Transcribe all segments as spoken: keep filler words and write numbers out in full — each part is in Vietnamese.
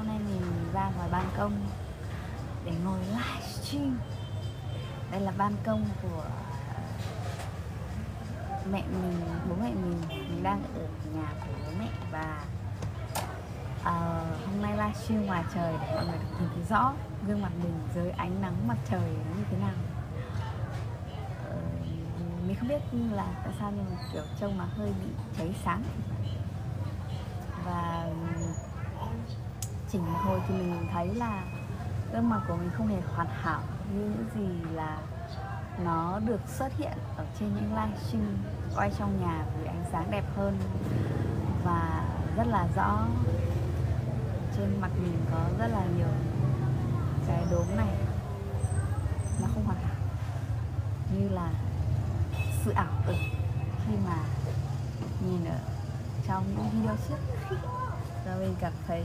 hôm nay mình ra ngoài ban công để ngồi livestream. Đây là ban công của mẹ mình, bố mẹ mình. Mình đang ở nhà của bố mẹ và uh, hôm nay livestream ngoài trời để mọi người được nhìn thấy rõ gương mặt mình dưới ánh nắng mặt trời nó như thế nào. Uh, mình không biết là tại sao nhưng mà kiểu trông mà hơi bị cháy sáng. Và chỉnh một hồi thì mình thấy là gương mặt của mình không hề hoàn hảo như những gì là nó được xuất hiện ở trên những livestream quay trong nhà, với ánh sáng đẹp hơn và rất là rõ. Trên mặt mình có rất là nhiều cái đốm này, nó không hoàn hảo như là sự ảo tưởng khi mà nhìn ở trong những video trước. Rồi mình cảm thấy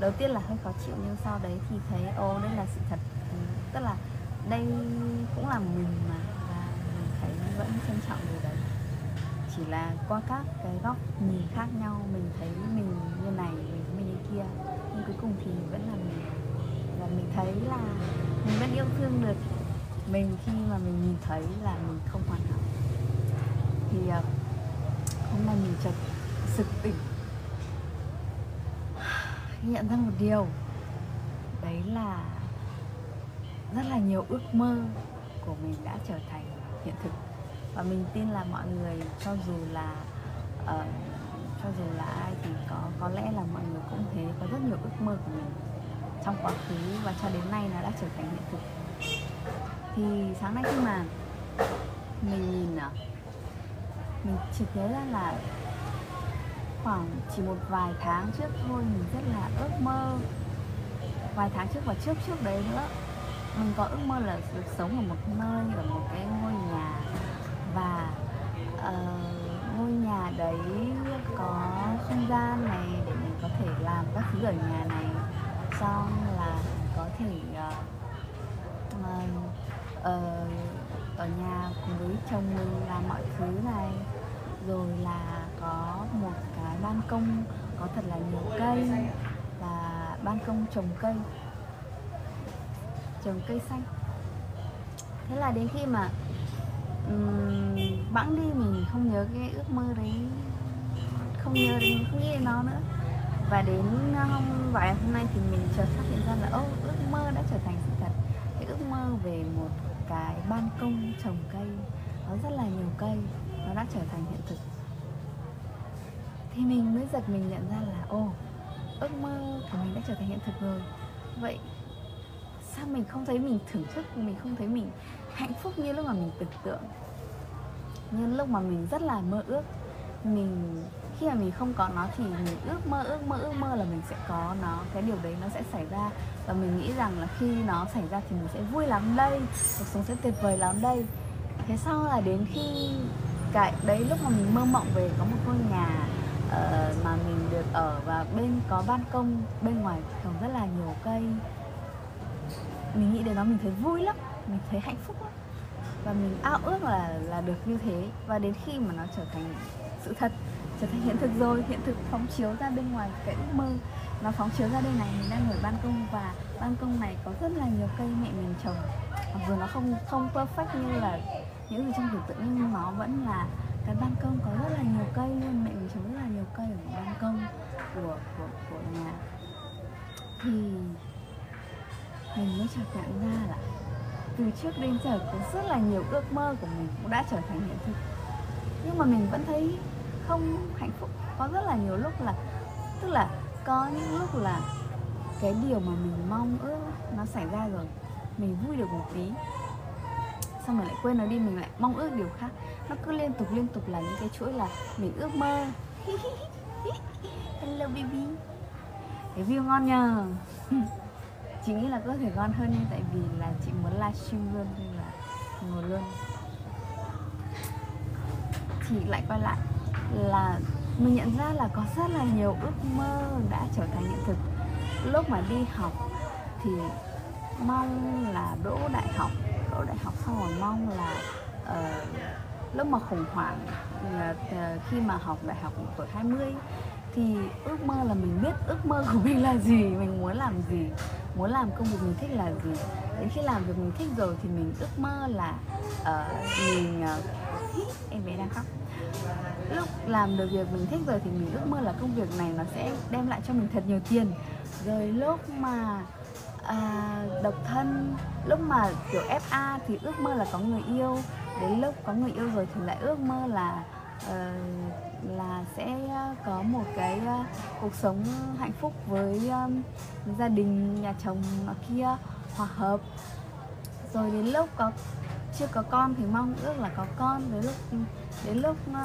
đầu tiên là hơi khó chịu, nhưng sau đấy thì thấy ô đây là sự thật, tức là đây cũng là mình mà, và mình thấy vẫn trân trọng điều đấy. Chỉ là qua các cái góc nhìn khác nhau mình thấy mình như này, mình như thế kia, nhưng cuối cùng thì vẫn là mình. Và mình thấy là mình vẫn yêu thương được mình khi mà mình nhìn thấy là mình không hoàn hảo. Thì hôm nay mình chợt sực tỉnh, nhận ra một điều, đấy là rất là nhiều ước mơ của mình đã trở thành hiện thực. Và mình tin là mọi người, cho dù là uh, cho dù là ai thì có có lẽ là mọi người cũng thế, có rất nhiều ước mơ của mình trong quá khứ và cho đến nay nó đã trở thành hiện thực. Thì sáng nay khi mà mình nhìn à, mình chỉ nhớ ra là khoảng chỉ một vài tháng trước thôi mình rất là ước mơ, vài tháng trước và trước trước đấy nữa, mình có ước mơ là được sống ở một nơi, ở một cái ngôi nhà, và uh, ngôi nhà đấy có không gian này để mình có thể làm các thứ ở nhà này, xong là có thể uh, uh, ở nhà cùng với chồng mình làm mọi thứ này, rồi là có một cái ban công có thật là nhiều cây, và ban công trồng cây, trồng cây xanh. Thế là đến khi mà um, bẵng đi mình không nhớ cái ước mơ đấy, không nhớ đến, không nghĩ đến nó nữa. Và đến hôm vài hôm nay thì mình chợt phát hiện ra là ô, ước mơ đã trở thành sự thật. Cái ước mơ về một cái ban công trồng cây, nó rất là nhiều cây, nó đã trở thành hiện thực. Thì mình mới giật mình nhận ra là ô, ước mơ của mình đã trở thành hiện thực rồi. Vậy sao mình không thấy mình thưởng thức, mình không thấy mình hạnh phúc như lúc mà mình tưởng tượng, như lúc mà mình rất là mơ ước. Mình khi mà mình không có nó thì mình ước mơ, ước mơ, ước mơ là mình sẽ có nó, cái điều đấy nó sẽ xảy ra. Và mình nghĩ rằng là khi nó xảy ra thì mình sẽ vui lắm đây, cuộc sống sẽ tuyệt vời lắm đây. Thế sau là đến khi cái đấy, lúc mà mình mơ mộng về có một ngôi nhà uh, mà mình được ở, và bên có ban công, bên ngoài trồng rất là nhiều cây, mình nghĩ đến nó mình thấy vui lắm, mình thấy hạnh phúc lắm, và mình ao ước là là được như thế. Và đến khi mà nó trở thành sự thật, trở thành hiện thực rồi, hiện thực phóng chiếu ra bên ngoài, cái ước mơ nó phóng chiếu ra đây này. Mình đang ngồi ban công và ban công này có rất là nhiều cây mẹ mình trồng, mặc dù nó không không perfect như là những gì trong tưởng tượng, nhưng nó vẫn là cái ban công có rất là nhiều cây luôn. Mẹ mình trồng rất là nhiều cây ở ban công của của của nhà. Thì mình mới chợt nhận ra là từ trước đến giờ có rất là nhiều ước mơ của mình cũng đã trở thành hiện thực, nhưng mà mình vẫn thấy không hạnh phúc. Có rất là nhiều lúc là, tức là có những lúc là cái điều mà mình mong ước nó xảy ra rồi, mình vui được một tí, xong rồi lại quên nó đi, mình lại mong ước điều khác. Nó cứ liên tục liên tục là những cái chuỗi là mình ước mơ. Hello baby, cái view ngon nhờ. Chị nghĩ là có thể ngon hơn, nhưng tại vì là chị muốn livestream luôn nên là ngồi luôn. Chị lại quay lại là mình nhận ra là có rất là nhiều ước mơ đã trở thành hiện thực. Lúc mà đi học thì mong là đỗ đại học, đỗ đại học xong rồi mong là uh, lúc mà khủng hoảng uh, khi mà học đại học tuổi hai mươi thì ước mơ là mình biết ước mơ của mình là gì, mình muốn làm gì, muốn làm công việc mình thích là gì. Đến khi làm việc mình thích rồi thì mình ước mơ là uh, mình uh, em bé đang khóc. Lúc làm được việc mình thích rồi thì mình ước mơ là công việc này nó sẽ đem lại cho mình thật nhiều tiền. Rồi lúc mà à, độc thân, lúc mà kiểu ép a thì ước mơ là có người yêu. Đến lúc có người yêu rồi thì lại ước mơ là uh, là sẽ có một cái uh, cuộc sống hạnh phúc với um, gia đình, nhà chồng ở kia hòa hợp. Rồi đến lúc có chưa có con thì mong ước là có con. Đến lúc đến lúc uh,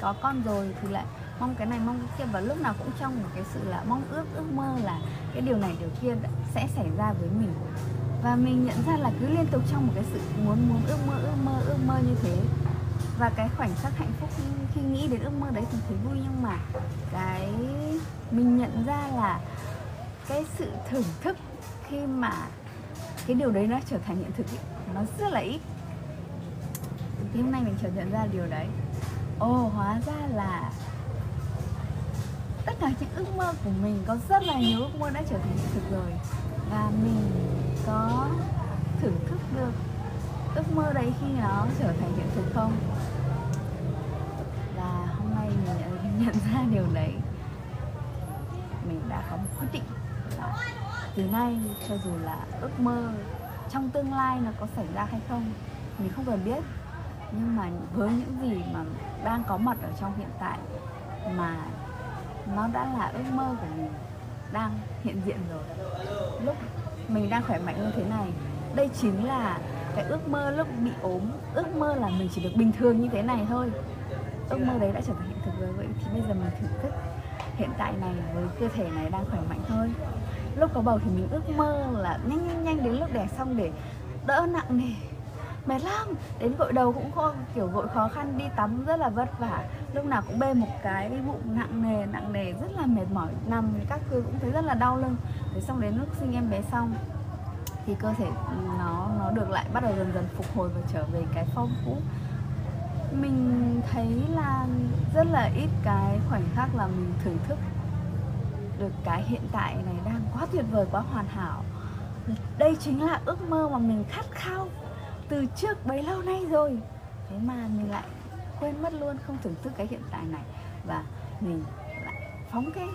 có con rồi thì lại mong cái này mong cái kia, và lúc nào cũng trong một cái sự là mong ước, ước mơ là cái điều này điều kia sẽ xảy ra với mình. Và mình nhận ra là cứ liên tục trong một cái sự muốn muốn ước mơ ước mơ ước mơ như thế. Và cái khoảnh khắc hạnh phúc khi nghĩ đến ước mơ đấy thì thấy vui, nhưng mà cái mình nhận ra là cái sự thưởng thức khi mà cái điều đấy nó trở thành hiện thực ý, nó rất là ít. Thì hôm nay mình chợt nhận ra điều đấy. Ồ, hóa ra là tất cả những ước mơ của mình, có rất là nhiều ước mơ đã trở thành hiện thực rồi. Và mình có thưởng thức được ước mơ đấy khi nó trở thành hiện thực không? Và hôm nay mình nhận ra điều đấy. Mình đã có một quyết định là từ nay, cho dù là ước mơ trong tương lai nó có xảy ra hay không mình không cần biết, nhưng mà với những gì mà đang có mặt ở trong hiện tại mà nó đã là ước mơ của mình đang hiện diện rồi, lúc mình đang khỏe mạnh như thế này, đây chính là cái ước mơ lúc bị ốm, ước mơ là mình chỉ được bình thường như thế này thôi. Ước mơ đấy đã trở thành hiện thực rồi, vậy thì bây giờ mình thưởng thức hiện tại này với cơ thể này đang khỏe mạnh thôi. Lúc có bầu thì mình ước mơ là nhanh nhanh nhanh đến lúc đẻ xong để đỡ nặng nề, mệt lắm, đến gội đầu cũng khó, kiểu gội khó khăn, đi tắm rất là vất vả, lúc nào cũng bê một cái bụng nặng nề nặng nề rất là mệt mỏi, nằm các thứ cũng thấy rất là đau lưng. Thế xong đến lúc sinh em bé xong thì cơ thể nó nó được lại, bắt đầu dần dần phục hồi và trở về cái form cũ. Mình thấy là rất là ít cái khoảnh khắc là mình thưởng thức được cái hiện tại này đang quá tuyệt vời, quá hoàn hảo. Đây chính là ước mơ mà mình khát khao từ trước bấy lâu nay rồi. Thế mà mình lại quên mất luôn, không thưởng thức cái hiện tại này. Và mình lại phóng cái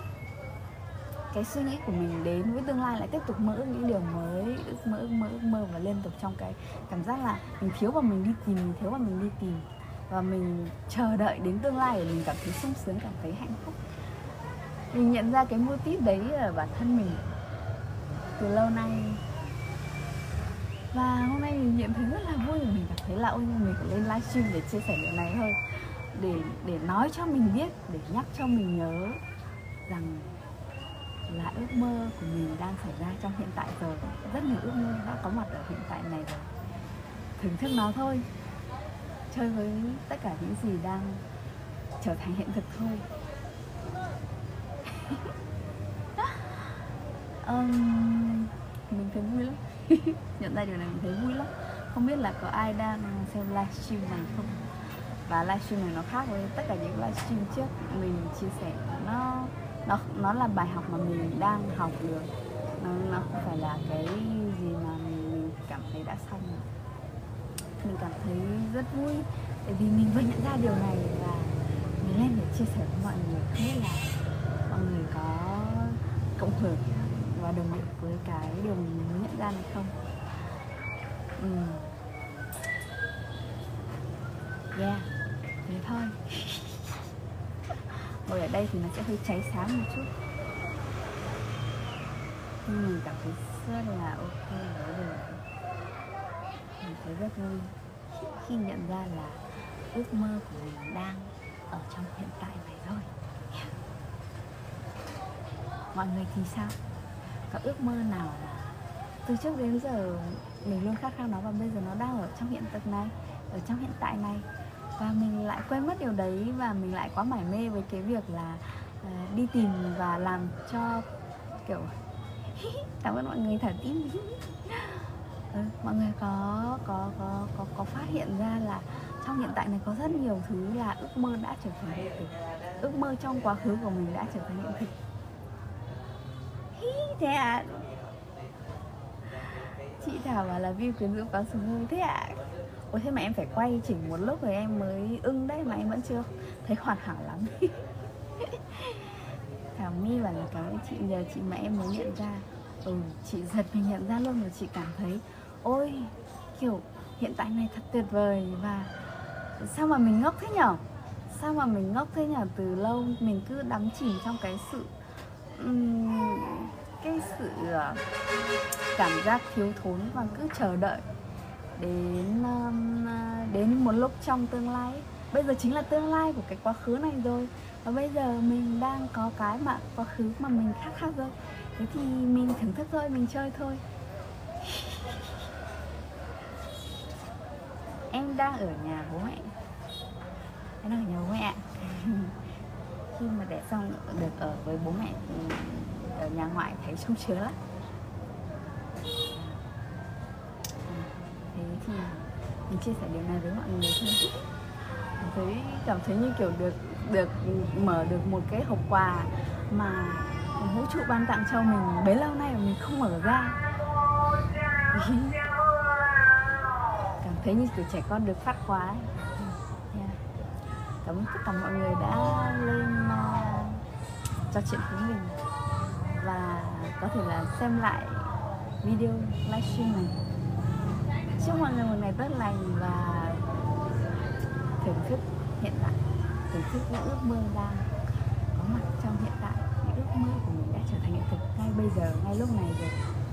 cái suy nghĩ của mình đến với tương lai, lại tiếp tục mơ ước những điều mới, ước mơ, ước mơ, ước mơ, và liên tục trong cái cảm giác là mình thiếu và mình đi tìm, mình thiếu và mình đi tìm. Và mình chờ đợi đến tương lai để mình cảm thấy sung sướng, cảm thấy hạnh phúc. Mình nhận ra cái mô típ đấy ở bản thân mình từ lâu nay. Và hôm nay mình nhận thấy rất là vui, và mình cảm thấy là ôi, mình phải lên livestream để chia sẻ điều này thôi, để để nói cho mình biết, để nhắc cho mình nhớ rằng là ước mơ của mình đang xảy ra trong hiện tại rồi. Rất nhiều ước mơ đã có mặt ở hiện tại này rồi. Thưởng thức nó thôi, chơi với tất cả những gì đang trở thành hiện thực thôi. um, Mình thấy vui lắm. Nhận ra điều này mình thấy vui lắm. Không biết là có ai đang xem livestream này không. Và livestream này nó khác với tất cả những livestream trước mình chia sẻ. Nó Nó, nó là bài học mà mình đang học được, nó, nó không phải là cái gì mà mình, mình cảm thấy đã xong rồi. Mình cảm thấy rất vui bởi vì mình vừa nhận ra điều này và mình lên để chia sẻ với mọi người. Không biết là mọi người có cộng hưởng và đồng điệu với cái điều mình mới nhận ra này không. uhm. Yeah, thế thôi. Ngồi ở đây thì nó sẽ hơi cháy sáng một chút, nhưng mình cảm thấy rất là ok với điều này. Mình thấy rất vui khi nhận ra là ước mơ của mình đang ở trong hiện tại này rồi. Mọi người thì sao? Có ước mơ nào là từ trước đến giờ mình luôn khát khao nó và bây giờ nó đang ở trong hiện thực này, ở trong hiện tại này, và mình lại quên mất điều đấy, và mình lại quá mải mê với cái việc là uh, đi tìm và làm cho kiểu cảm ơn mọi người thật ý. Ừ, mọi người có có có có có phát hiện ra là trong hiện tại này có rất nhiều thứ là ước mơ đã trở thành hiện thực, ước mơ trong quá khứ của mình đã trở thành hiện thực. Hí, thế ạ? À? Chị Thảo bảo là view quyến rũ quá sướng hơn. Thế ạ? À? Ôi thế mà em phải quay chỉnh một lúc rồi em mới ưng đấy, mà em vẫn chưa thấy hoàn hảo lắm. Thảo My bảo là cảm ơn chị, nhờ chị mà em mới nhận ra. Ừ, chị giật mình nhận ra luôn rồi, chị cảm thấy ôi kiểu hiện tại này thật tuyệt vời. Và sao mà mình ngốc thế nhở? Sao mà mình ngốc thế nhở? Từ lâu mình cứ đắm chìm trong cái sự um, cái sự cảm giác thiếu thốn và cứ chờ đợi đến um, đến một lúc trong tương lai. Bây giờ chính là tương lai của cái quá khứ này rồi, và bây giờ mình đang có cái mà quá khứ mà mình khát khát rồi. Thế thì mình thưởng thức thôi, mình chơi thôi. Em đang ở nhà bố mẹ. Em đang ở nhà bố mẹ. Khi mà đẻ xong được ở với bố mẹ ở nhà ngoại thấy sung sướng lắm. À, thế thì mình chia sẻ điều này với mọi người thôi. Cảm thấy cảm thấy như kiểu được được mở được một cái hộp quà mà vũ trụ ban tặng cho mình bấy lâu nay mà mình không mở ra. Cảm thấy như kiểu trẻ con được phát quà ấy. Yeah. Cảm ơn tất cả mọi người đã lên uh, trò chuyện với mình, và có thể là xem lại video livestream này. Chúc mọi người một ngày tốt lành và thưởng thức hiện tại, thưởng thức những ước mơ đang có mặt trong hiện tại. Ước mơ của mình đã trở thành hiện thực ngay bây giờ, ngay lúc này rồi.